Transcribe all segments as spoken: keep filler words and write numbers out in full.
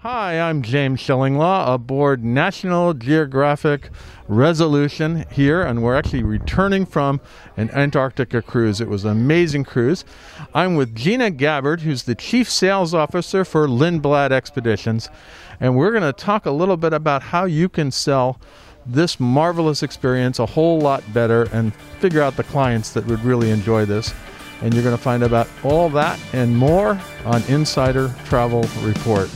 Hi, I'm James Shillinglaw aboard National Geographic Resolution here, and we're actually returning from an Antarctica cruise. It was an amazing cruise. I'm with Gina Gabbard, who's the Chief Sales Officer for Lindblad Expeditions, and we're going to talk a little bit about how you can sell this marvelous experience a whole lot better and figure out the clients that would really enjoy this. And you're going to find out about all that and more on Insider Travel Report.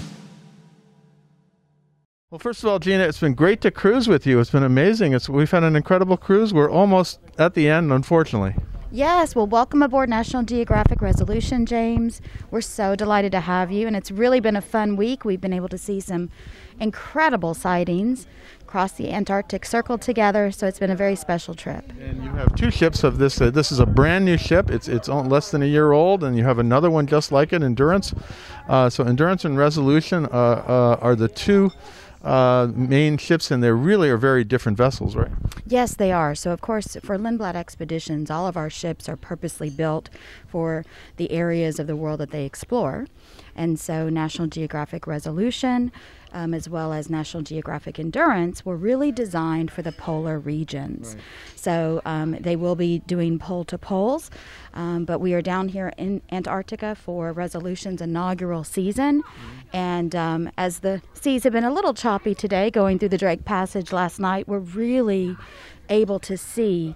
Well, first of all, Gina, it's been great to cruise with you. It's been amazing. It's, we've had an incredible cruise. We're almost at the end, unfortunately. Yes. Well, welcome aboard National Geographic Resolution, James. We're so delighted to have you, and it's really been a fun week. We've been able to see some incredible sightings across the Antarctic Circle together, so it's been a very special trip. And you have two ships of this. Uh, this is a brand new ship. It's it's less than a year old, and you have another one just like it, Endurance. Uh, so Endurance and Resolution uh, uh, are the two Uh, main ships, and they really are very different vessels, right? Yes, they are. So, of course, for Lindblad Expeditions, all of our ships are purposely built for the areas of the world that they explore. And so National Geographic Resolution, um, as well as National Geographic Endurance, were really designed for the polar regions. Right. So um, they will be doing pole-to-poles, um, but we are down here in Antarctica for Resolution's inaugural season. Mm-hmm. And um, as the seas have been a little choppy today, going through the Drake Passage last night, we're really able to see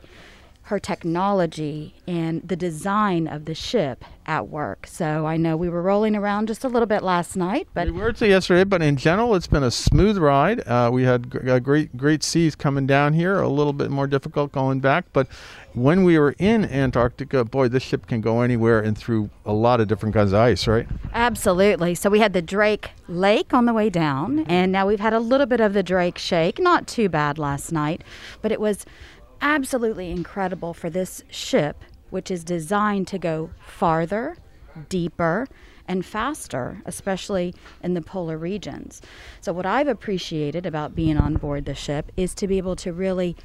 her technology and the design of the ship at work. So I know we were rolling around just a little bit last night, but we were to yesterday. But in general, it's been a smooth ride. Uh, we had g great, great seas coming down here. A little bit more difficult going back, but when we were in Antarctica, boy, this ship can go anywhere and through a lot of different kinds of ice, right? Absolutely. So we had the Drake Lake on the way down, and now we've had a little bit of the Drake Shake. Not too bad last night, but it was absolutely incredible for this ship, which is designed to go farther, deeper, and faster, especially in the polar regions. So what I've appreciated about being on board the ship is to be able to really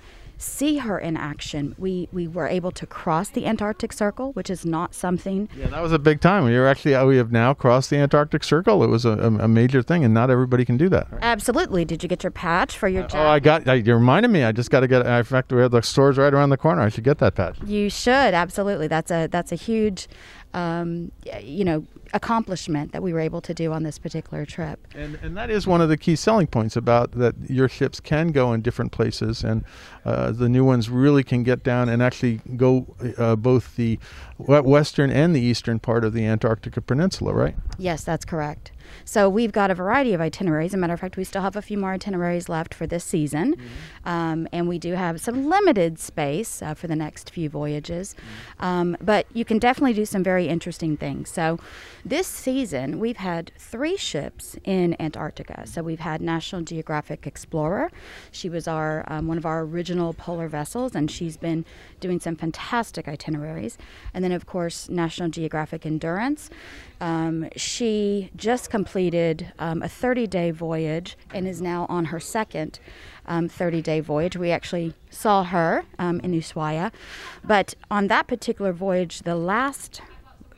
see her in action. We we were able to cross the Antarctic Circle, which is not something. Yeah, that was a big time. We were actually we have now crossed the Antarctic Circle. It was a, a major thing, and not everybody can do that. Right? Absolutely. Did you get your patch for your? Uh, oh, I got. I, you reminded me. I just got to get. In fact, we have the stores right around the corner. I should get that patch. You should absolutely. That's a that's a huge, um, you know, accomplishment that we were able to do on this particular trip. And and that is one of the key selling points about that your ships can go in different places, and Uh, the new ones really can get down and actually go uh, both the western and the eastern part of the Antarctica Peninsula, right? Yes, that's correct. So we've got a variety of itineraries. As a matter of fact, we still have a few more itineraries left for this season. Mm-hmm. um, and we do have some limited space uh, for the next few voyages. Mm-hmm. um, but you can definitely do some very interesting things. So this season, we've had three ships in Antarctica. So we've had National Geographic Explorer. She was our um, one of our original polar vessels, and she's been doing some fantastic itineraries. And then, of course, National Geographic Endurance. Um, she just completed um, a thirty-day voyage and is now on her second thirty-day um, voyage. We actually saw her um, in Ushuaia, but on that particular voyage, the last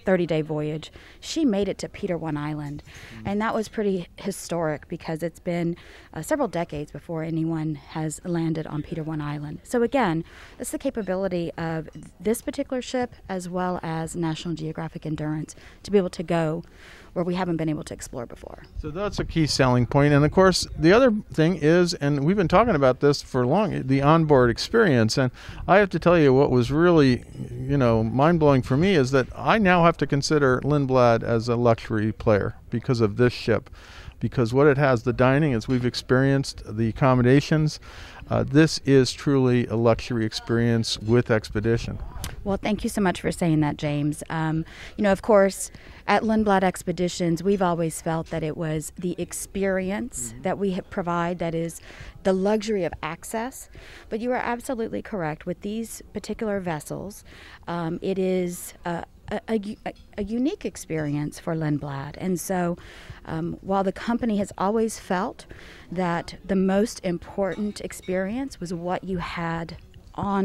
thirty-day voyage, she made it to Peter one Island, and that was pretty historic because it's been uh, several decades before anyone has landed on Peter one Island. So again, that's the capability of this particular ship as well as National Geographic Endurance to be able to go where we haven't been able to explore before. So that's a key selling point. And of course, the other thing is, and we've been talking about this for long, the onboard experience. And I have to tell you what was really, you know, mind-blowing for me is that I now have to consider Lindblad as a luxury player because of this ship. Because what it has, the dining, as we've experienced, the accommodations, uh, this is truly a luxury experience with Expedition. Well, thank you so much for saying that, James. Um, you know, of course, at Lindblad Expeditions, we've always felt that it was the experience that we provide that is the luxury of access. But you are absolutely correct. With these particular vessels, um, it is uh, A, a, a unique experience for Lindblad. And so um, while the company has always felt that the most important experience was what you had on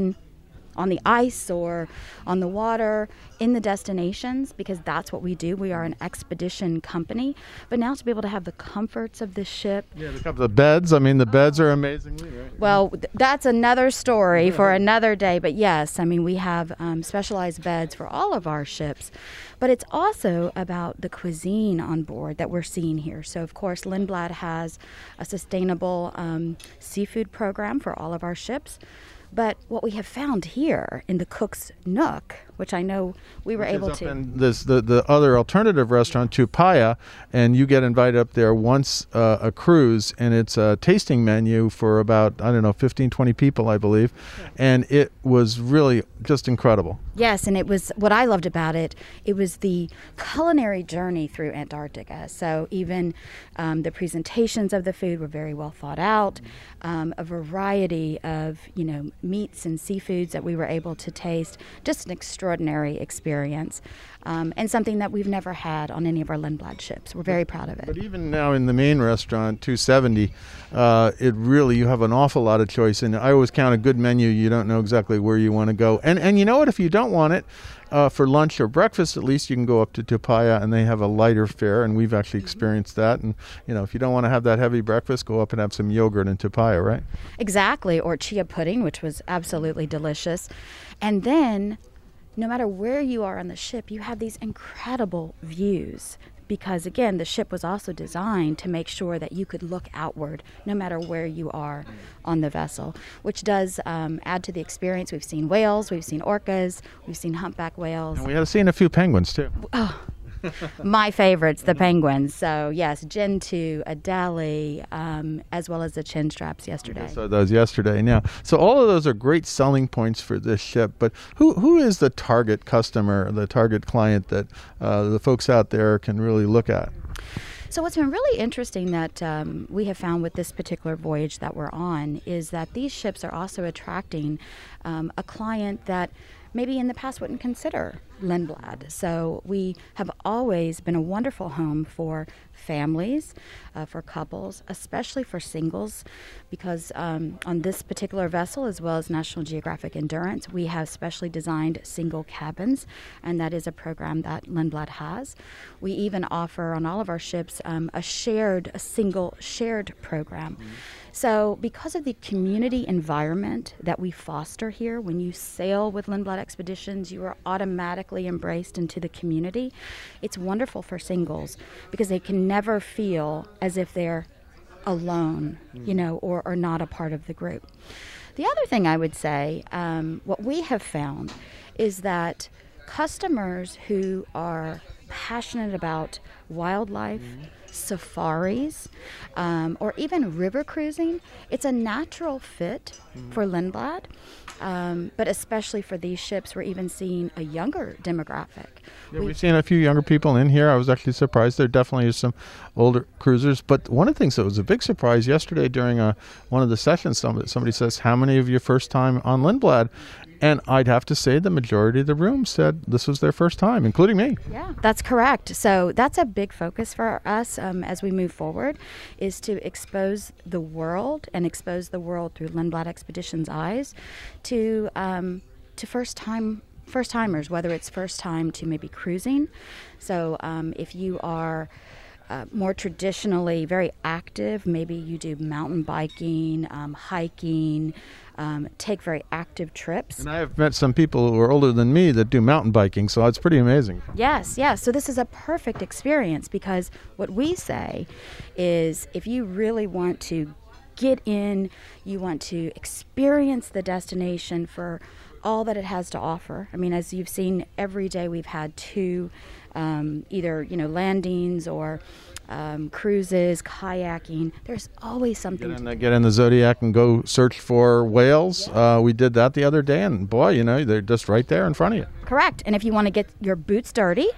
on the ice or on the water, in the destinations, because that's what we do. We are an expedition company. But now to be able to have the comforts of the ship. Yeah, the, the beds. I mean, the beds are amazingly, right? Well, th that's another story yeah. for another day. But yes, I mean, we have um, specialized beds for all of our ships. But it's also about the cuisine on board that we're seeing here. So, of course, Lindblad has a sustainable um, seafood program for all of our ships. But what we have found here in the Cook's Nook, which I know we were able to. And this, the, the other alternative restaurant, Tupaia, and you get invited up there once uh, a cruise, and it's a tasting menu for about, I don't know, fifteen, twenty people, I believe. Yeah. And it was really just incredible. Yes, and it was, what I loved about it, it was the culinary journey through Antarctica. So even um, the presentations of the food were very well thought out, um, a variety of, you know, meats and seafoods that we were able to taste. Just an extraordinary experience, um, and something that we've never had on any of our Lindblad ships. We're very proud of it. But even now in the main restaurant, two seventy, uh, it really, you have an awful lot of choice. And I always count a good menu, you don't know exactly where you want to go. And, and you know what, if you don't want it, Uh, for lunch or breakfast, at least you can go up to Tupaia and they have a lighter fare, and we've actually experienced that. And, you know, if you don't want to have that heavy breakfast, go up and have some yogurt in Tupaia, right? Exactly, or chia pudding, which was absolutely delicious. And then, no matter where you are on the ship, you have these incredible views. Because, again, the ship was also designed to make sure that you could look outward no matter where you are on the vessel, which does um, add to the experience. We've seen whales, we've seen orcas, we've seen humpback whales. And we have seen a few penguins, too. Oh, my favorites, the penguins. So, yes, Gentoo, Adelie, um, as well as the chin straps yesterday. So those yesterday. Now, so all of those are great selling points for this ship. But who who is the target customer, the target client that uh, the folks out there can really look at? So what's been really interesting that um, we have found with this particular voyage that we're on is that these ships are also attracting um, a client that maybe in the past wouldn't consider Lindblad. So we have always been a wonderful home for families, uh, for couples, especially for singles, because um, on this particular vessel, as well as National Geographic Endurance, we have specially designed single cabins, and that is a program that Lindblad has. We even offer on all of our ships um, a shared, a single shared program. Mm-hmm. So because of the community environment that we foster here, when you sail with Lindblad Expeditions, you are automatically embraced into the community. It's wonderful for singles because they can never feel as if they're alone, you know, or, or not a part of the group. The other thing I would say, um, what we have found is that customers who are passionate about wildlife, safaris, um, or even river cruising, it's a natural fit for Lindblad, um, but especially for these ships. We're even seeing a younger demographic. Yeah, we've, we've seen a few younger people in here. I was actually surprised. There definitely is some older cruisers, but one of the things that was a big surprise yesterday during a, one of the sessions, somebody, somebody says, how many of you first time on Lindblad? And I'd have to say the majority of the room said this was their first time, including me. Yeah, that's correct. So that's a big focus for us um, as we move forward, is to expose the world and expose the world through Lindblad Expeditions' eyes to um, to first time first timers, whether it's first time to maybe cruising. So um, if you are Uh, more traditionally very active, maybe you do mountain biking, um, hiking, um, take very active trips. And I have met some people who are older than me that do mountain biking, so it's pretty amazing. Yes, yes. So this is a perfect experience, because what we say is if you really want to get in, you want to experience the destination for all that it has to offer. I mean, as you've seen, every day we've had two Um, either, you know, landings or um, cruises, kayaking. There's always something get in, to do. Get in the Zodiac and go search for whales. Yeah. Uh, we did that the other day, and boy, you know, they're just right there in front of you. Correct. And if you want to get your boots dirty,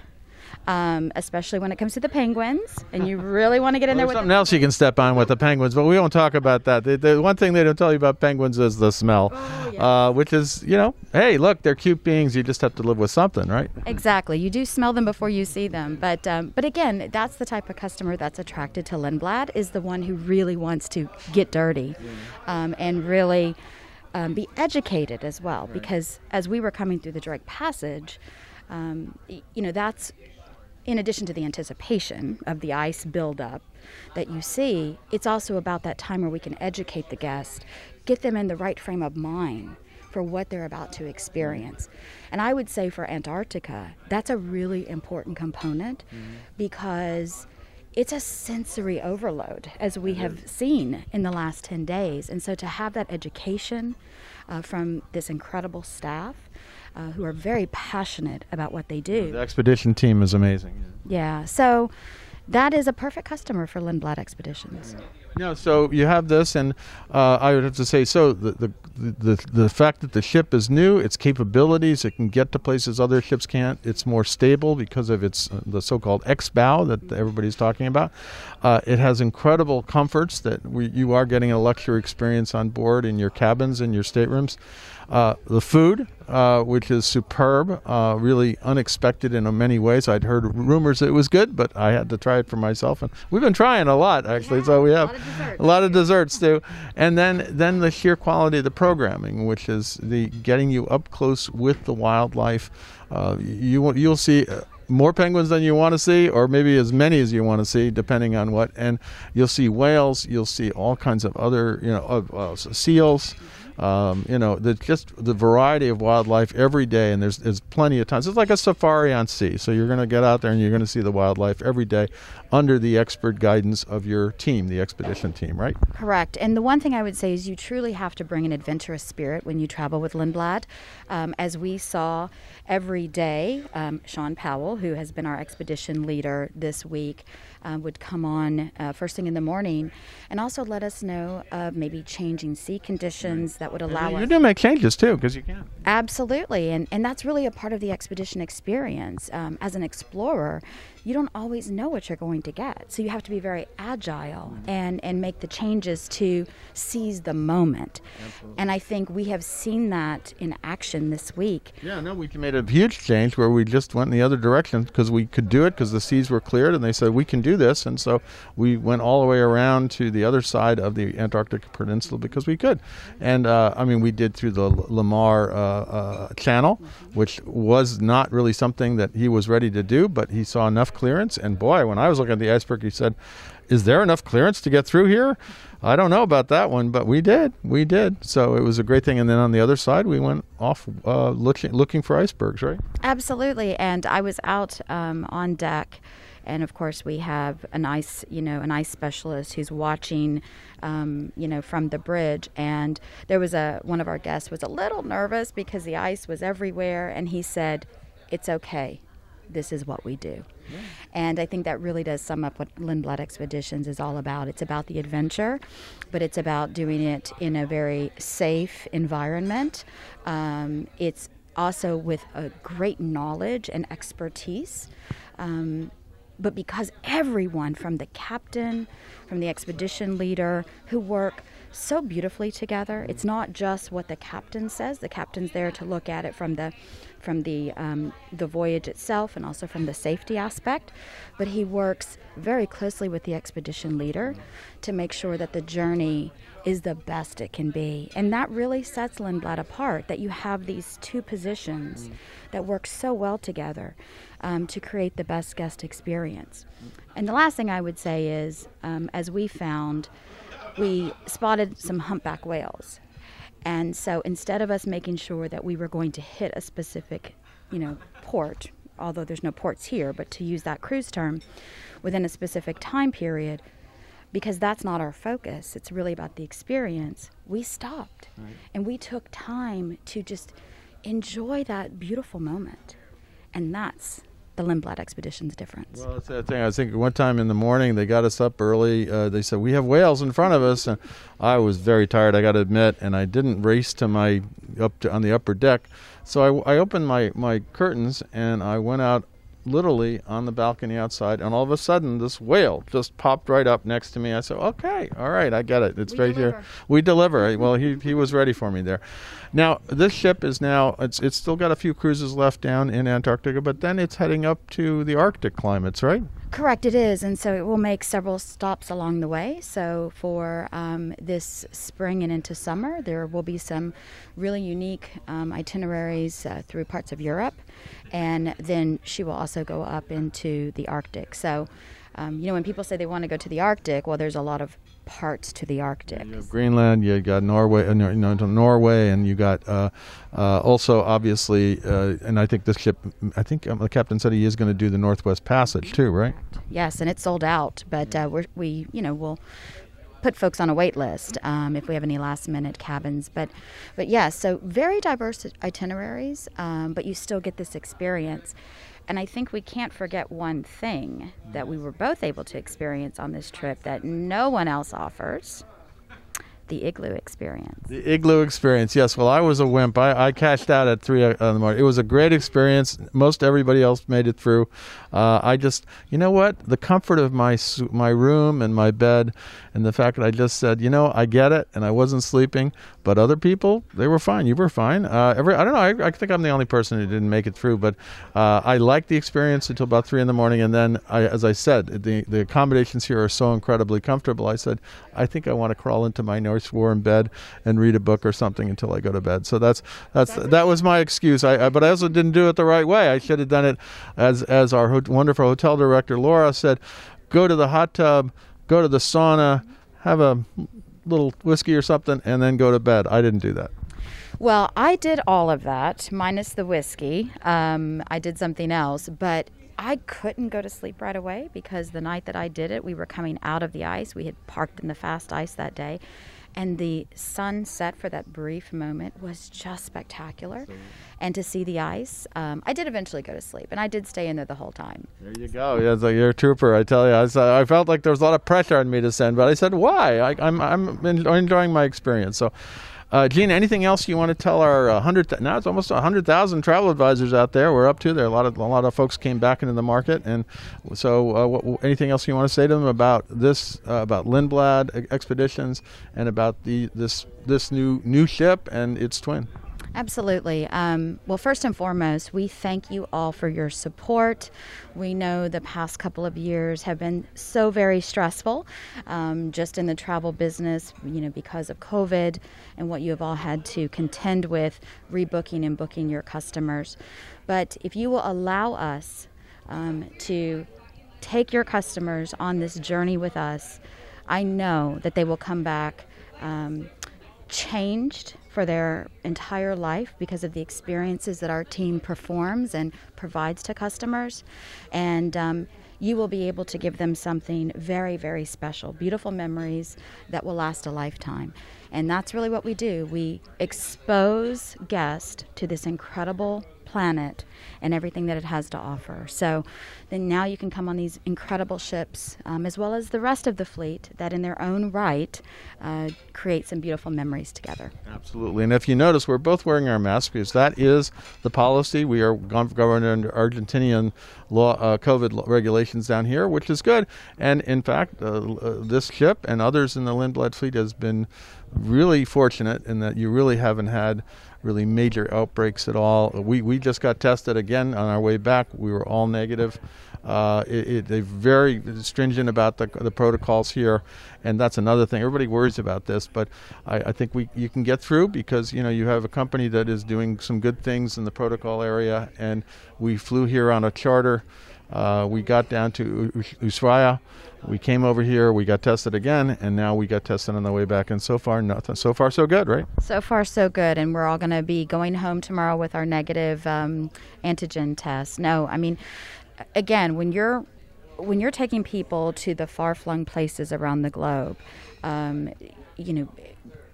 um, especially when it comes to the penguins, and you really want to get well, in there with something the else you can step on with the penguins, but we won't talk about that. The, the one thing they don't tell you about penguins is the smell. Oh. Uh, which is, you know, hey, look, they're cute beings. You just have to live with something, right? Exactly. You do smell them before you see them. But um, but again, that's the type of customer that's attracted to Lindblad, is the one who really wants to get dirty um, and really um, be educated as well. Right. Because as we were coming through the Drake Passage, um, you know, that's in addition to the anticipation of the ice buildup that you see, it's also about that time where we can educate the guest, get them in the right frame of mind for what they're about to experience. And I would say for Antarctica, that's a really important component mm-hmm. because it's a sensory overload, as we have seen in the last ten days. And so to have that education uh, from this incredible staff uh, who are very passionate about what they do. The expedition team is amazing. Yeah, so that is a perfect customer for Lindblad Expeditions. Yeah. No, so you have this, and uh, I would have to say, so the, the the the fact that the ship is new, its capabilities, it can get to places other ships can't. It's more stable because of its uh, the so-called X-bow that everybody's talking about. Uh, it has incredible comforts that we, you are getting a luxury experience on board in your cabins and your staterooms. Uh, the food, uh, which is superb, uh, really unexpected in many ways. I'd heard rumors it was good, but I had to try it for myself. And we've been trying a lot, actually. Yeah, so we have a lot of desserts, a lot of desserts too. And then, then the sheer quality of the programming, which is the getting you up close with the wildlife. Uh, you you'll see. Uh, more penguins than you want to see, or maybe as many as you want to see, depending on what. And you'll see whales, you'll see all kinds of other, you know, uh, uh, seals, um, you know, the, just the variety of wildlife every day. And there's, there's plenty of times. It's like a safari on sea. So you're going to get out there and you're going to see the wildlife every day under the expert guidance of your team, the expedition team, right? Correct. And the one thing I would say is you truly have to bring an adventurous spirit when you travel with Lindblad. Um, as we saw every day, um, Sean Powell, who has been our expedition leader this week, uh, would come on uh, first thing in the morning and also let us know of maybe changing sea conditions that would allow you us... You do make changes too, because you can. Absolutely, and, and that's really a part of the expedition experience. Um, as an explorer, you don't always know what you're going to get, so you have to be very agile and, and make the changes to seize the moment. Absolutely. And I think we have seen that in action this week. Yeah, no, we made a huge change where we just went in the other direction because we could do it because the seas were cleared and they said we can do this, and so we went all the way around to the other side of the Antarctic Peninsula because we could. And uh, I mean we did through the Lamar uh, uh, Channel, which was not really something that he was ready to do, but he saw enough clearance, and boy, when I was looking at the iceberg, he said, is there enough clearance to get through here? I don't know about that one, but we did. We did. So it was a great thing. And then on the other side, we went off uh, looking, looking for icebergs, right? Absolutely. And I was out um, on deck. And of course, we have an ice, you know, an ice specialist who's watching, um, you know, from the bridge. And there was a, one of our guests was a little nervous because the ice was everywhere. And he said, it's okay. This is what we do. Yeah. And I think that really does sum up what Lindblad Expeditions is all about. It's about the adventure, but it's about doing it in a very safe environment. Um, it's also with a great knowledge and expertise. Um, but because everyone from the captain, from the expedition leader, who work so beautifully together. It's not just what the captain says. The captain's there to look at it from the from the um, the voyage itself and also from the safety aspect, but he works very closely with the expedition leader to make sure that the journey is the best it can be. And that really sets Lindblad apart, that you have these two positions mm. that work so well together um, to create the best guest experience. And the last thing I would say is, um, as we found, we spotted some humpback whales. And so instead of us making sure that we were going to hit a specific, you know, port, although there's no ports here, but to use that cruise term, within a specific time period, because that's not our focus, it's really about the experience, we stopped. Right. And we took time to just enjoy that beautiful moment. And that's the Lindblad Expedition's difference. Well, that's that thing. I think one time in the morning they got us up early. Uh, they said, we have whales in front of us. And I was very tired, I got to admit, and I didn't race to my up to, on the upper deck. So I, I opened my, my curtains and I went out literally on the balcony outside, and all of a sudden this whale just popped right up next to me. I said, okay, all right, I get it. It's we right deliver. Here. We deliver. Well, he, he was ready for me there. Now, this ship is now, it's, it's still got a few cruises left down in Antarctica, but then it's heading up to the Arctic climates, right? Correct, it is, and so it will make several stops along the way. So for um, this spring and into summer, there will be some really unique um, itineraries uh, through parts of Europe, and then she will also go up into the Arctic. So, um, you know, when people say they want to go to the Arctic, well, there's a lot of parts to the Arctic. You have Greenland, you got Norway, uh, no, no, Norway, and you got uh, uh, also obviously, uh, and I think this ship, I think um, the captain said he is going to do the Northwest Passage too, right? Yes, and it's sold out, but uh, we're, we, you know, we'll put folks on a wait list um, if we have any last minute cabins. But, but yeah, so very diverse itineraries, um, but you still get this experience. And I think we can't forget one thing that we were both able to experience on this trip that no one else offers, the igloo experience. The igloo experience, yes. Well, I was a wimp. I, I cashed out at three in the morning. It was a great experience. Most everybody else made it through. Uh, I just, you know what? The comfort of my, my room and my bed and the fact that I just said, you know, I get it, and I wasn't sleeping. But other people, they were fine. You were fine. Uh, every, I don't know. I, I think I'm the only person who didn't make it through. But uh, I liked the experience until about three in the morning. And then, I, as I said, the, the accommodations here are so incredibly comfortable. I said, I think I want to crawl into my nice warm bed and read a book or something until I go to bed. So that's that's that was my excuse. I, I but I also didn't do it the right way. I should have done it as as our ho- wonderful hotel director Laura said: go to the hot tub, go to the sauna, have a little whiskey or something, and then go to bed. I didn't do that. Well, I did all of that, minus the whiskey. Um, I did something else, but I couldn't go to sleep right away because the night that I did it, we were coming out of the ice. We had parked in the fast ice that day, and the sunset for that brief moment was just spectacular. So, and to see the ice, um, I did eventually go to sleep, and I did stay in there the whole time. There you go. Yeah, it's like you're a trooper, I tell you. I, saw, I felt like there was a lot of pressure on me to send, but I said, why? I, I'm, I'm enjoying my experience. So, uh, Gina, anything else you want to tell our uh, hundred? Th- now it's almost a hundred thousand travel advisors out there. We're up to there. A lot of a lot of folks came back into the market, and so uh, what, anything else you want to say to them about this, uh, about Lindblad Expeditions, and about the this this new new ship and its twin? Absolutely. Um, well, first and foremost, we thank you all for your support. We know the past couple of years have been so very stressful, um, just in the travel business, you know, because of COVID and what you have all had to contend with, rebooking and booking your customers. But if you will allow us um, to take your customers on this journey with us, I know that they will come back um, changed for their entire life because of the experiences that our team performs and provides to customers. And um, you will be able to give them something very, very special, beautiful memories that will last a lifetime. And that's really what we do. We expose guests to this incredible planet and everything that it has to offer. So then now you can come on these incredible ships, um, as well as the rest of the fleet that in their own right uh, create some beautiful memories together. Absolutely. And if you notice, we're both wearing our masks because that is the policy. We are governed under Argentinian law, uh, COVID law regulations down here, which is good. And in fact, uh, uh, this ship and others in the Lindblad fleet has been really fortunate in that you really haven't had really major outbreaks at all. We we just got tested again on our way back. We were all negative. Uh, it, it, they're very stringent about the the protocols here, and that's another thing. Everybody worries about this, but I, I think we you can get through because you know you have a company that is doing some good things in the protocol area, and we flew here on a charter. Uh, we got down to Ushuaia. We came over here, we got tested again, and now we got tested on the way back. And so far, nothing. So far, so good, right? So far, so good. And we're all going to be going home tomorrow with our negative um, antigen test. No, I mean, again, when you're when you're taking people to the far-flung places around the globe, um, you know,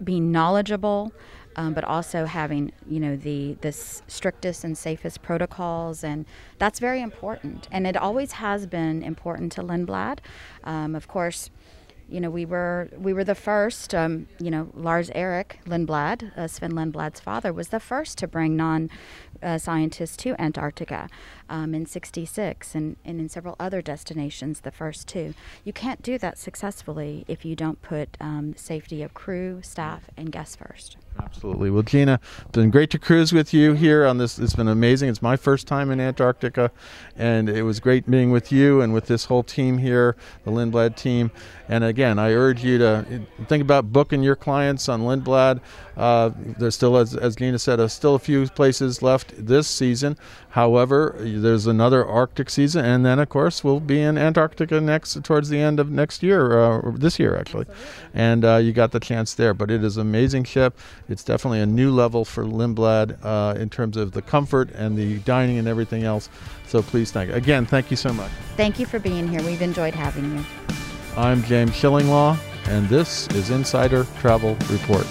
being knowledgeable. Um, but also having, you know, the, the strictest and safest protocols, and that's very important. And it always has been important to Lindblad. Um, of course, you know, we were we were the first, um, you know, Lars Eric Lindblad, uh, Sven Lindblad's father, was the first to bring non-scientists uh, to Antarctica. um, in sixty-six and, and in several other destinations, the first two. You can't do that successfully if you don't put um, safety of crew, staff, and guests first. Absolutely. Well, Gina, it's been great to cruise with you here on this. It's been amazing. It's my first time in Antarctica, and it was great being with you and with this whole team here, the Lindblad team. And again, I urge you to think about booking your clients on Lindblad. Uh, there's still, as, as Gina said, uh, still a few places left this season. However, there's another Arctic season, and then, of course, we'll be in Antarctica next, towards the end of next year, uh, or this year, actually. And uh, you got the chance there. But it is an amazing ship. It's definitely a new level for Lindblad uh, in terms of the comfort and the dining and everything else. So please, thank you. Again, thank you so much. Thank you for being here. We've enjoyed having you. I'm James Shillinglaw, and this is Insider Travel Report.